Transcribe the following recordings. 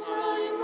Zu deinem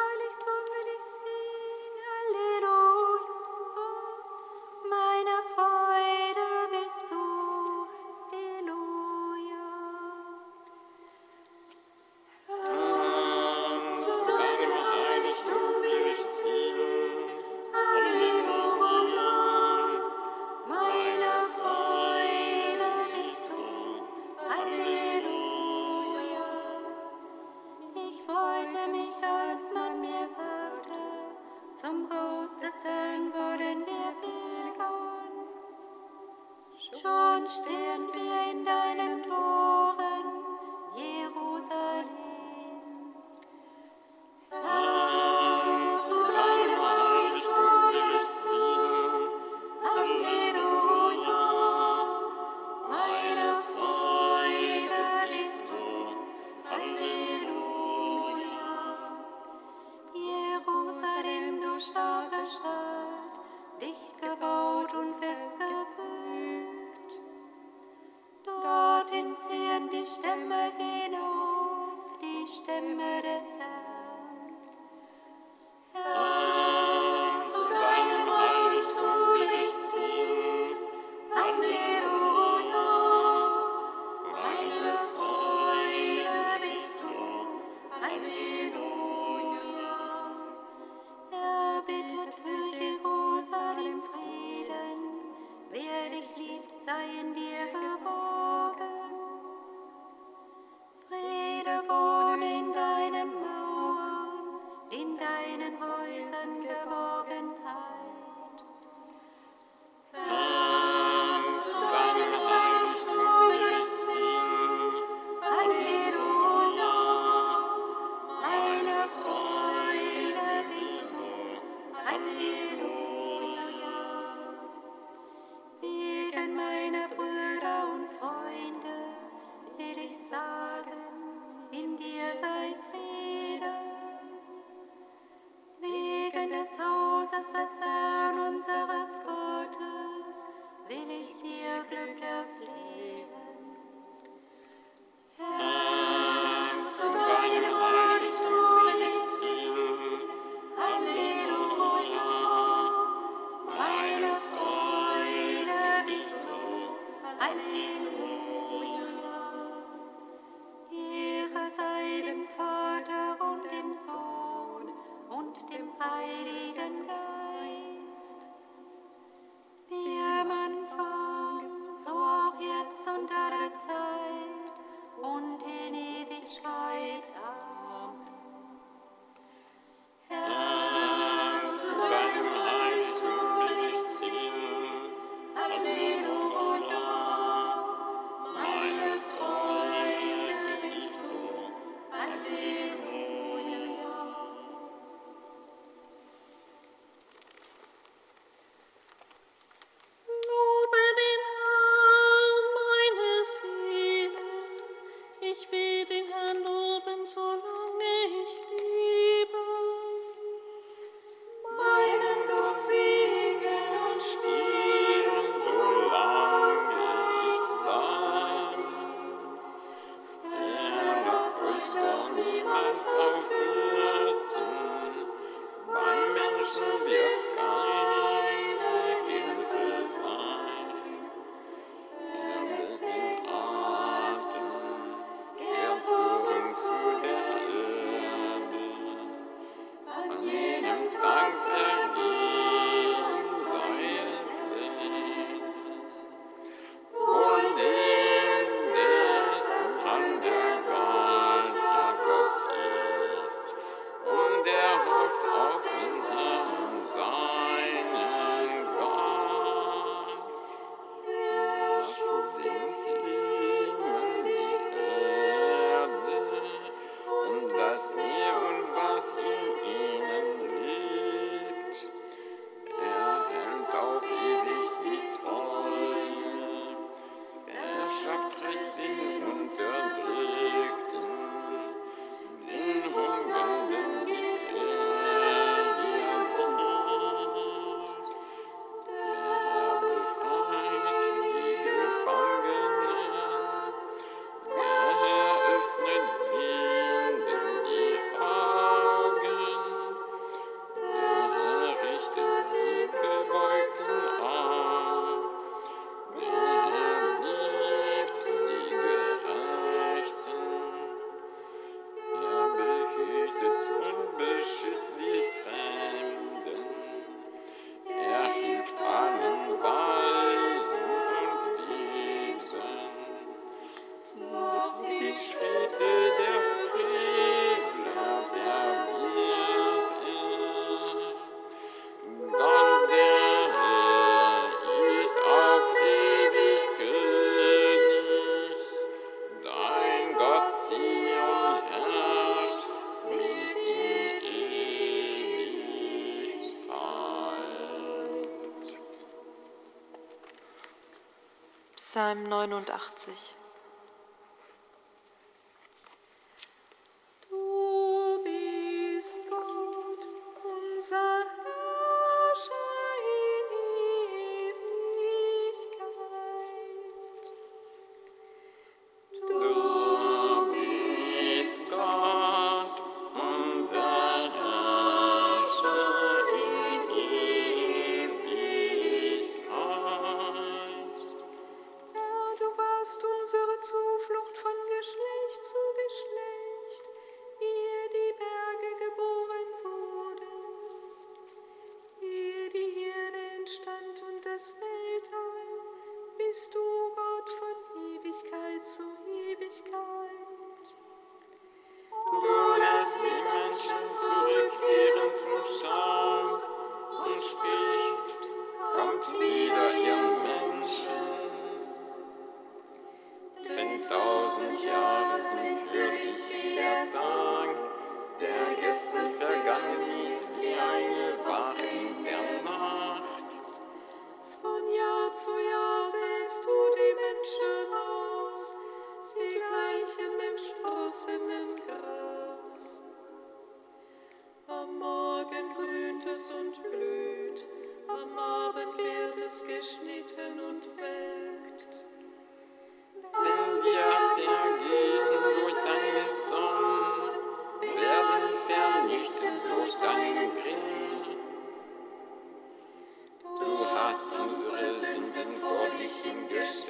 Heiligtum will ich singen, Halleluja. Meine Freude bist du, Halleluja. Herr, zu deinem Heiligtum will ich singen, Halleluja. Meine Freude bist du, Halleluja. Ich freute mich, als man mir sagte, zum Gruß des Herrn wurden wir pilgern. Schon stehen wir in deinen Toren, Jerusalem. Herr, zu deinem Heiligtum will ich ziehen, Halleluja. Meine Freude bist du, Halleluja. Starke Stadt, dicht gebaut und fest gefügt. Dorthin ziehen die Stämme hinauf, die Stämme des Herrn. Herr, zu deinem Heiligtum will ich ziehen, Halleluja. Meine Freude bist du, Halleluja. Bittet für Jerusalem Frieden, wer dich liebt, sei in dir geborgen. Friede wohne in deinen Mauern, in deinen Häusern Geborgenheit. Herr, zu deinem Reichtum Psalm 89. Unsere Sünden vor dich hingestellt.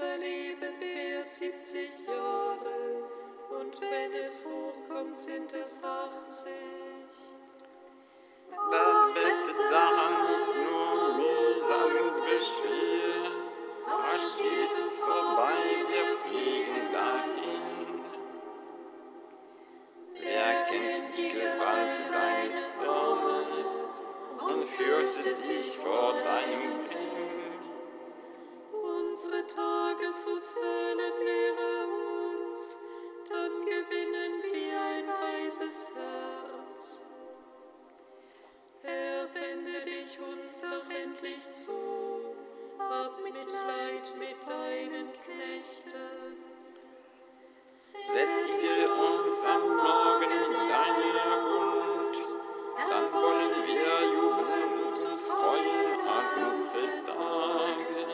unser Leben währt 70 Jahre, und wenn es hochkommt, sind es 80. Das Beste daran ist nur mühsam und Beschwer, rasch geht es vorbei, wir fliegen dahin. Wer kennt die Gewalt deines Zornes und fürchtet sich vor deinem Grimm? Unsere Tage zu zählen lehre uns, dann gewinnen wir ein weises Herz. Herr, wende dich uns doch endlich zu, hab Mitleid mit deinen Knechten. Sättige uns am Morgen in deiner Huld, dann wollen wir jubeln und uns freuen an unsere Tage.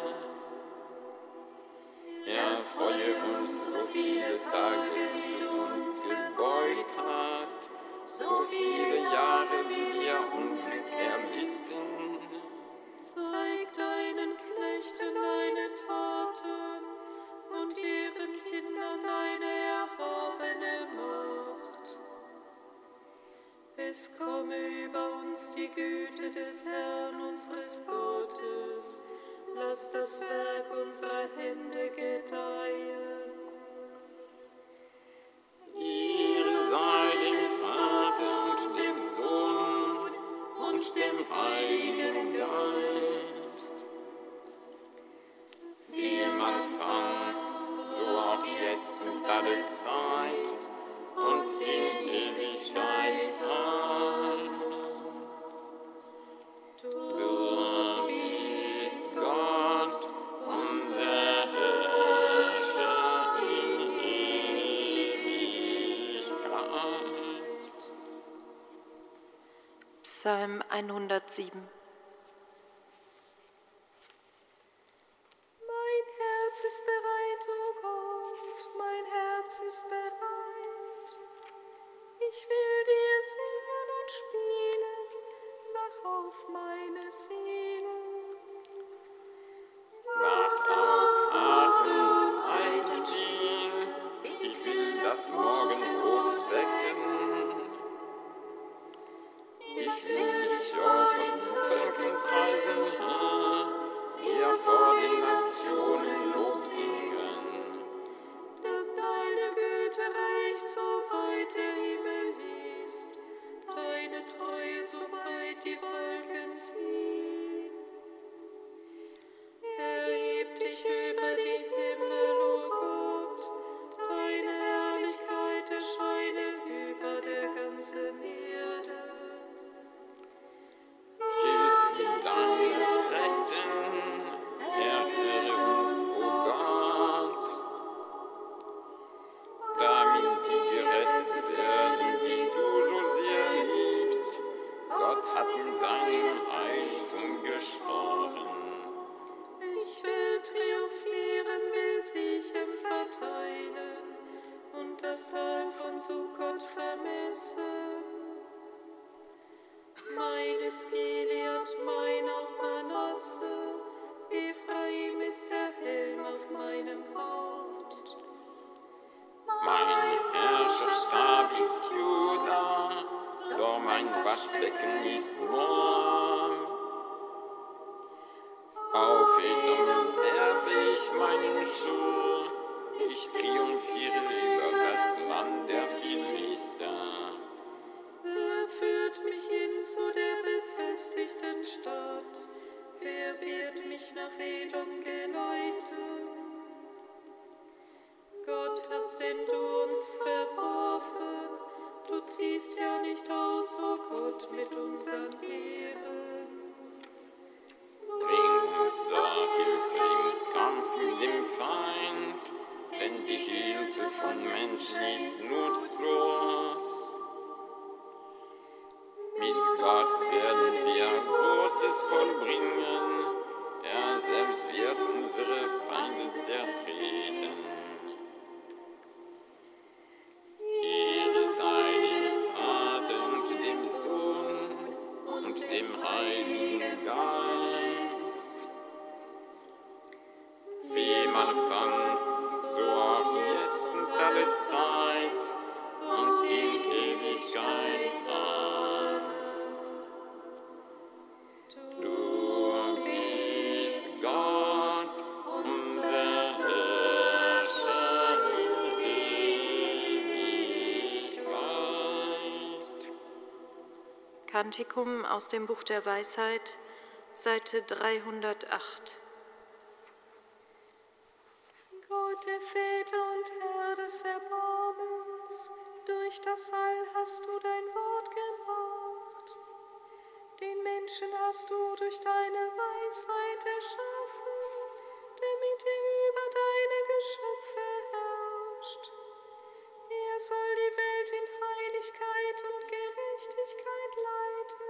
Herr, freue uns so viele Tage, wie du uns gebeugt hast, so viele Jahre, wie wir Unglück erlitten. Zeig deinen Knechten deine Taten und ihren Kindern deine erhabene Macht. Es komme über uns die Güte des Herrn, unseres Gottes. Lass das Werk unserer Hände gedeihen. Dem Heiligen Geist. Wie im Anfang, so auch jetzt und alle Zeit und in Ewigkeit. Amen. Du bist Gott, unser Herrscher in Ewigkeit. Psalm 107. Mein Herz ist bereit, o Gott, mein Herz ist bereit. Ich will dir singen und spielen, wach auf meine Seele. Wacht auf, Affen, seid still, ich will das Morgenrot wecken. Ich will dich euren Völkern preisen, dir vor den Nationen lossingen. Denn deine Güte reicht, so weit der Himmel ist, deine Treue, so weit die Wolken ziehen. Erheb dich über die Himmel, o Gott, deine Herrlichkeit erscheine über der ganzen Erde. Amen. Kantikum aus dem Buch der Weisheit, Seite 308. Gott, der Väter und Herr des Erbarmens, durch das All hast du dein Wort gebracht. Den Menschen hast du durch deine Weisheit erschaffen, damit er über deine Geschöpfe herrscht. Er soll die Welt in Heiligkeit und Gerechtigkeit leiten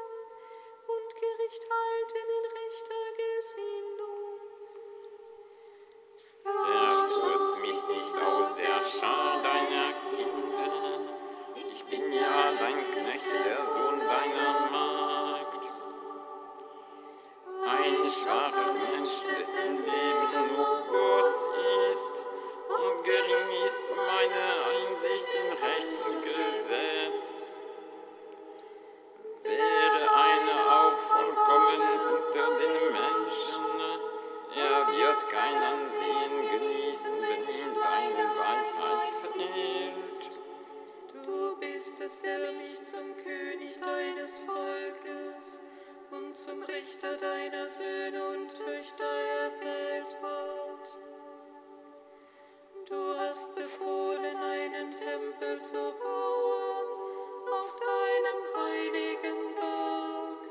und Gericht halten in rechter Gesinnung. Verstoß mich nicht aus der Schar deiner Kinder, ich bin ja dein Knecht, der Sohn deiner Magd. Ein schwacher Mensch, dessen Leben nur kurz ist, und gering ist meine Einsicht im rechten Gesetz. Wäre einer auch vollkommen unter den Menschen, er wird kein Ansehen genießen, wenn ihm deine Weisheit fehlt. Du bist es, der mich zum König deines Volkes und zum Richter deiner Söhne und Töchter erwählt hat. Du hast befohlen, einen Tempel zu bauen auf deinem heiligen Berg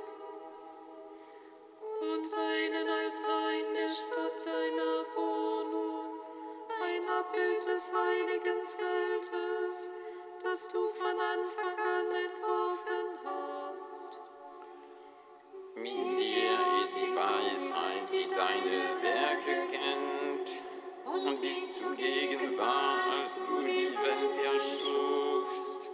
und einen Altar in der Stadt deiner Wohnung, ein Abbild des heiligen Zeltes, das du von Anfang an entworfen hast. Mit dir ist die Weisheit, die deine Werke kennt und die zugegen war, als du die Welt erschufst.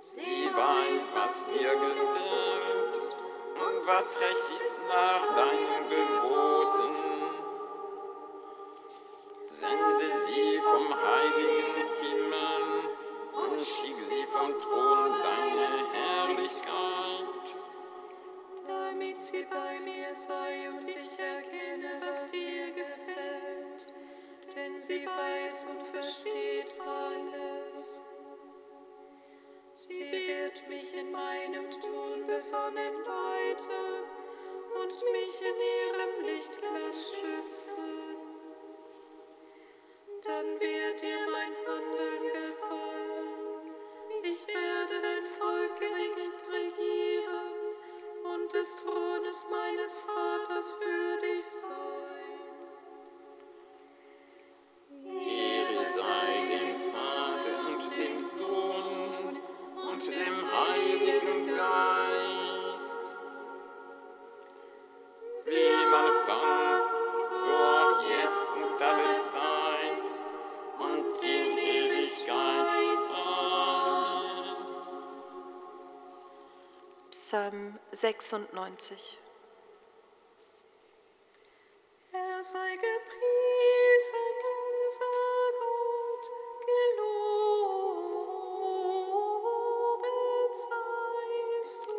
Sie weiß, was dir gefällt und was recht ist nach deinen Geboten. Sende sie vom heiligen Himmel und schick sie vom Thron deine Herrlichkeit, damit sie bei mir sei und ich erkenne, was dir gefällt, denn sie weiß und versteht alles. Sie wird mich in meinem Tun besonnen leiten und mich in ihrem Licht glatt schützen. Dann wird ihr mein Handeln gefallen. Ich werde dein Volk gerecht regieren und des Thrones meines Vaters würdig sein. Ehre sei dem Vater und dem Sohn und dem Heiligen Geist. Wie am Anfang, so auch jetzt und alle Zeit und in Ewigkeit. Amen. Psalm 96. Er sei gepriesen, unser Gott, gelobet seist du.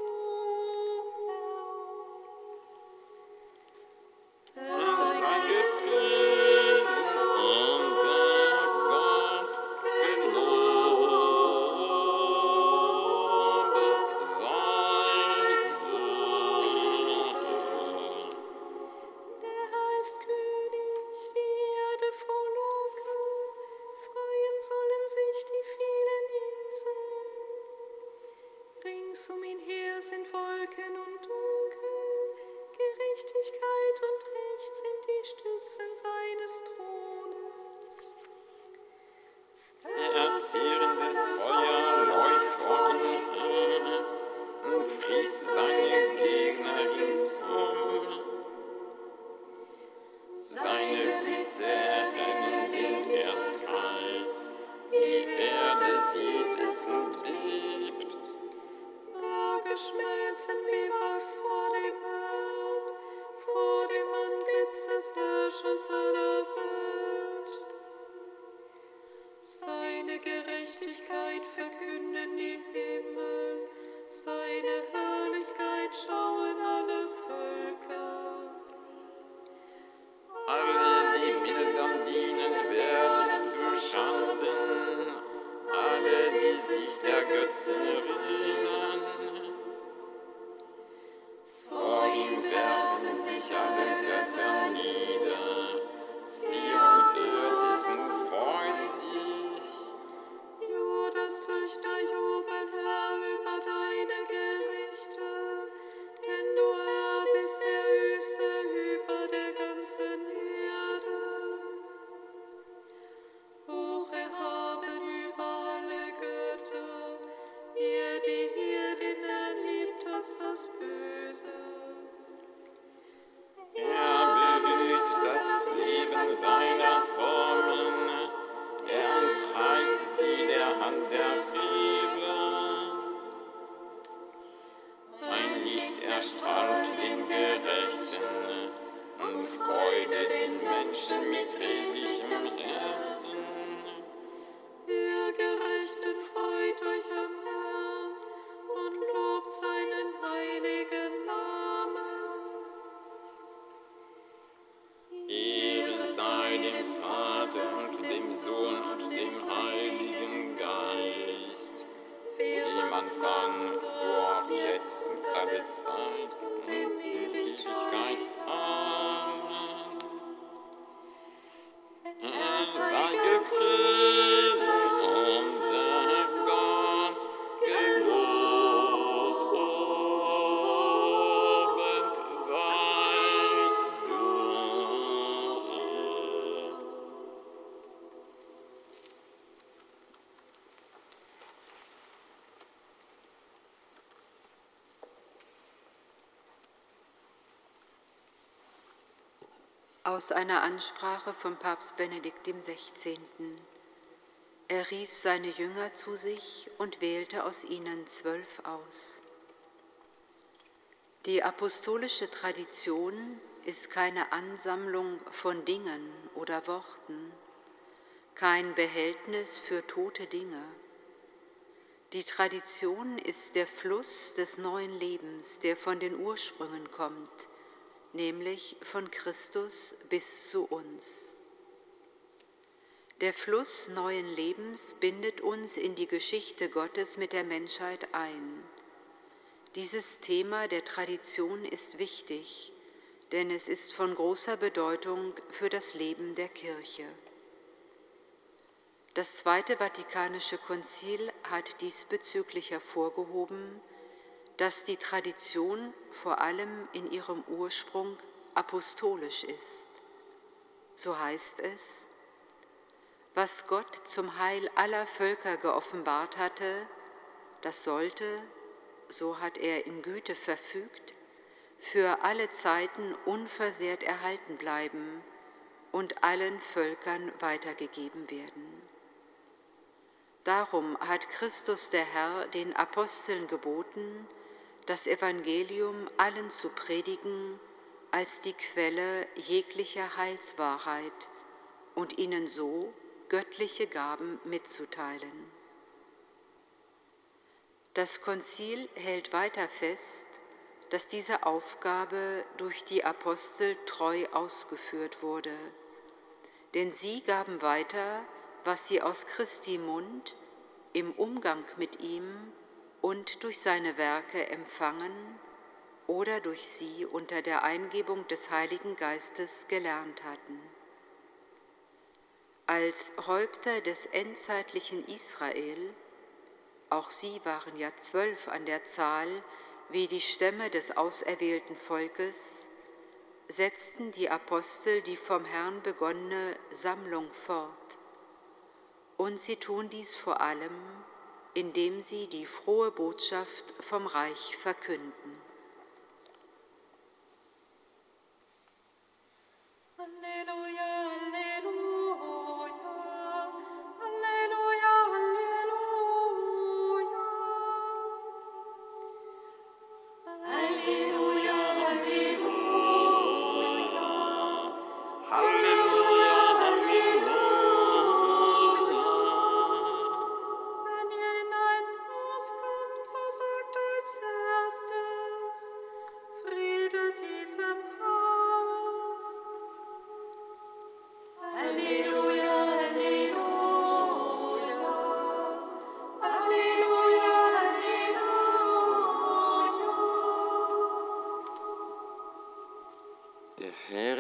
Alle, die sich der Götzen erinnern, Menschen mit redlichem Herzen. Ihr Gerechte, freut euch am Herrn und lobt seinen heiligen Namen. Ehre sei dem Vater und dem Sohn und dem Heiligen Geist, wie am Anfang, so auch jetzt und alle Zeit und in Ewigkeit. Amen. Er sei gepriesen, unser Gott, gelobet seist du. Aus einer Ansprache von Papst Benedikt XVI. Er rief seine Jünger zu sich und wählte aus ihnen 12 aus. Die apostolische Tradition ist keine Ansammlung von Dingen oder Worten, kein Behältnis für tote Dinge. Die Tradition ist der Fluss des neuen Lebens, der von den Ursprüngen kommt, nämlich von Christus bis zu uns. Der Fluss neuen Lebens bindet uns in die Geschichte Gottes mit der Menschheit ein. Dieses Thema der Tradition ist wichtig, denn es ist von großer Bedeutung für das Leben der Kirche. Das Zweite Vatikanische Konzil hat diesbezüglich hervorgehoben, dass die Tradition vor allem in ihrem Ursprung apostolisch ist. So heißt es: Was Gott zum Heil aller Völker geoffenbart hatte, das sollte, so hat er in Güte verfügt, für alle Zeiten unversehrt erhalten bleiben und allen Völkern weitergegeben werden. Darum hat Christus der Herr den Aposteln geboten, das Evangelium allen zu predigen als die Quelle jeglicher Heilswahrheit und ihnen so göttliche Gaben mitzuteilen. Das Konzil hält weiter fest, dass diese Aufgabe durch die Apostel treu ausgeführt wurde, denn sie gaben weiter, was sie aus Christi Mund im Umgang mit ihm und durch seine Werke empfangen oder durch sie unter der Eingebung des Heiligen Geistes gelernt hatten. Als Häupter des endzeitlichen Israel, auch sie waren ja 12 an der Zahl, wie die Stämme des auserwählten Volkes, setzten die Apostel die vom Herrn begonnene Sammlung fort. Und sie tun dies vor allem, indem sie die frohe Botschaft vom Reich verkünden. Halleluja, Halleluja, Halleluja, Halleluja. Halleluja, Halleluja, Halleluja.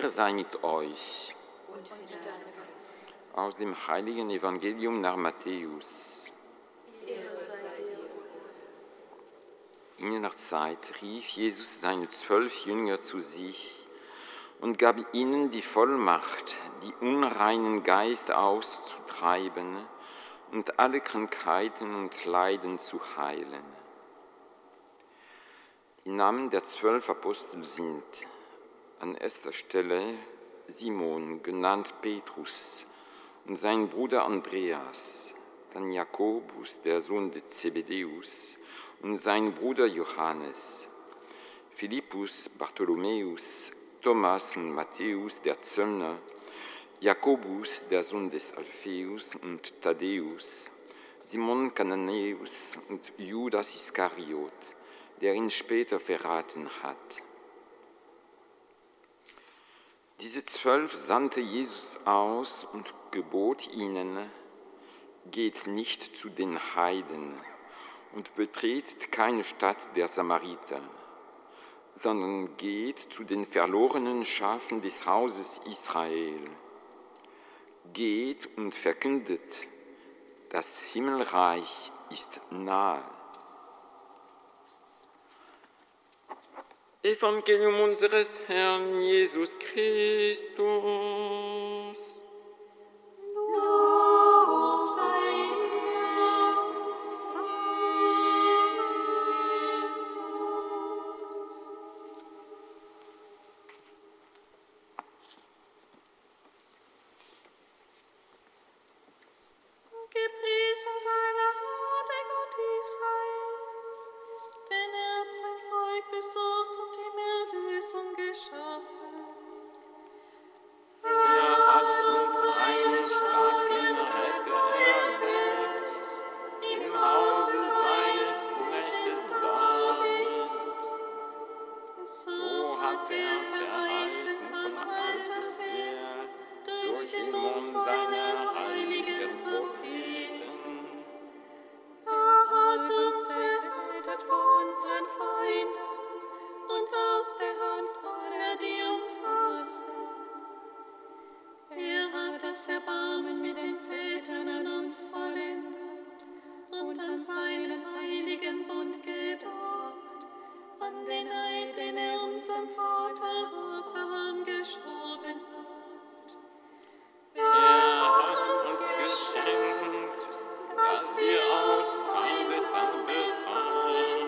Sei mit euch. Aus dem Heiligen Evangelium nach Matthäus. In jener Zeit rief Jesus seine 12 Jünger zu sich und gab ihnen die Vollmacht, die unreinen Geister auszutreiben und alle Krankheiten und Leiden zu heilen. Die Namen der 12 Apostel sind: an erster Stelle Simon, genannt Petrus, und sein Bruder Andreas, dann Jakobus, der Sohn des Zebedäus, und sein Bruder Johannes, Philippus, Bartholomäus, Thomas und Matthäus, der Zöllner, Jakobus, der Sohn des Alpheus und Thaddäus, Simon Kananäus und Judas Iskariot, der ihn später verraten hat. Diese 12 sandte Jesus aus und gebot ihnen: Geht nicht zu den Heiden und betretet keine Stadt der Samariter, sondern geht zu den verlorenen Schafen des Hauses Israel. Geht und verkündet, das Himmelreich ist nahe. Evangelium unseres Herrn Jesus Christus. Lob sei dir, Christus. Gepriesen sei der Herr, der Gott Israels, denn er hat sein Volk besucht und ihm Erlösung geschaffen. Er hat uns einen starken Retter erwählt, im Hause seines Knechtes David. So hat er verheißen von alters her, durch den Mund seiner heiligen Propheten. Von Feinden und aus der Hand aller, die uns hassen. Er hat das Erbarmen mit den Vätern an uns vollendet und an seinen heiligen Bund gedacht, an den Eid, den er unserem Vater Abraham geschworen hat. Er hat uns geschenkt, dass wir aus Feindesand befallen.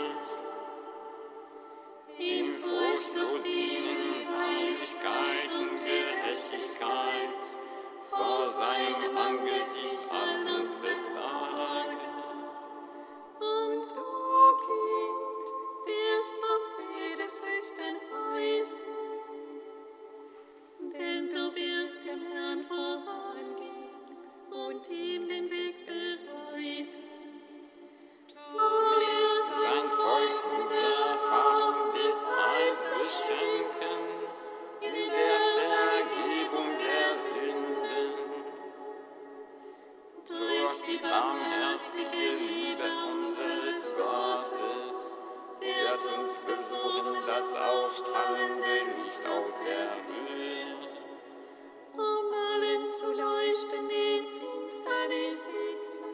Ihm furchtlos dienen in Heiligkeit und Gerechtigkeit, vor seinem Angesicht an uns betragen. Und du, Kind, wirst Prophet des Höchsten heißen, denn du wirst dem Herrn vorangehen und ihm den Weg bereiten. Du wirst sein Volk mit der Erfahrung des Heils beschenken, in der Vergebung der Sünden. Durch die barmherzige Liebe unseres Gottes wird uns besuchen das aufstrahlende Licht aus der Höhe, um allen zu leuchten, die in Finsternis sitzen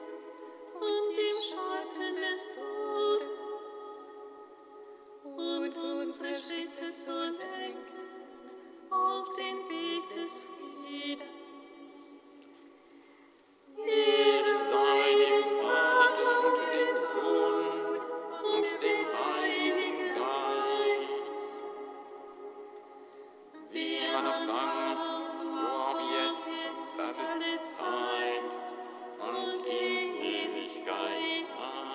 und im Schatten des Todes, und unsere Schritte zu lenken auf den Weg des Friedens. Ehre sei dem Vater und dem Sohn und dem Heiligen Geist, wie er am so auch jetzt und alle Zeit und in Ewigkeit. Amen.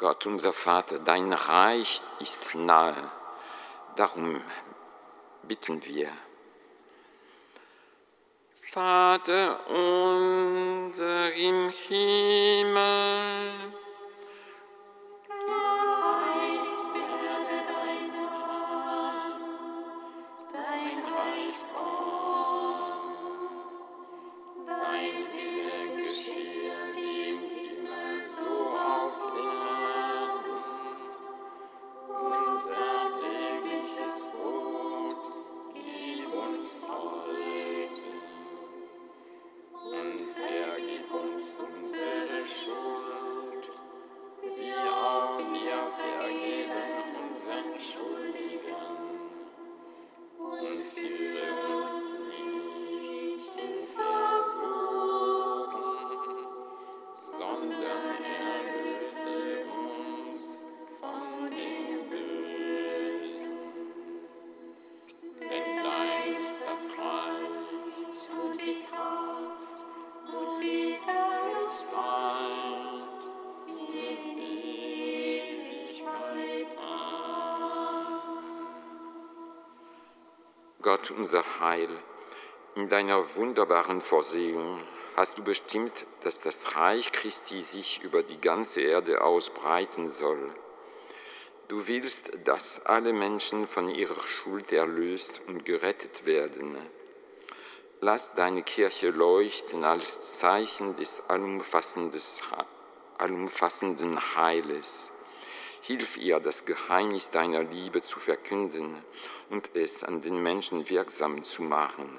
Gott, unser Vater, dein Reich ist nahe, darum bitten wir. Vater unser im Himmel, Gott, unser Heil, in deiner wunderbaren Vorsehung hast du bestimmt, dass das Reich Christi sich über die ganze Erde ausbreiten soll. Du willst, dass alle Menschen von ihrer Schuld erlöst und gerettet werden. Lass deine Kirche leuchten als Zeichen des allumfassenden Heiles. Hilf ihr, das Geheimnis deiner Liebe zu verkünden und es an den Menschen wirksam zu machen.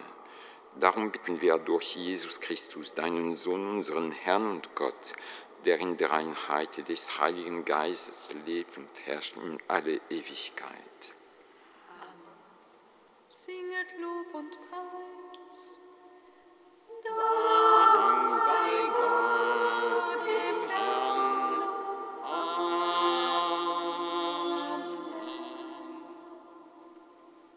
Darum bitten wir durch Jesus Christus, deinen Sohn, unseren Herrn und Gott, der in der Einheit des Heiligen Geistes lebt und herrscht in alle Ewigkeit. Amen. Singet Lob und Preis.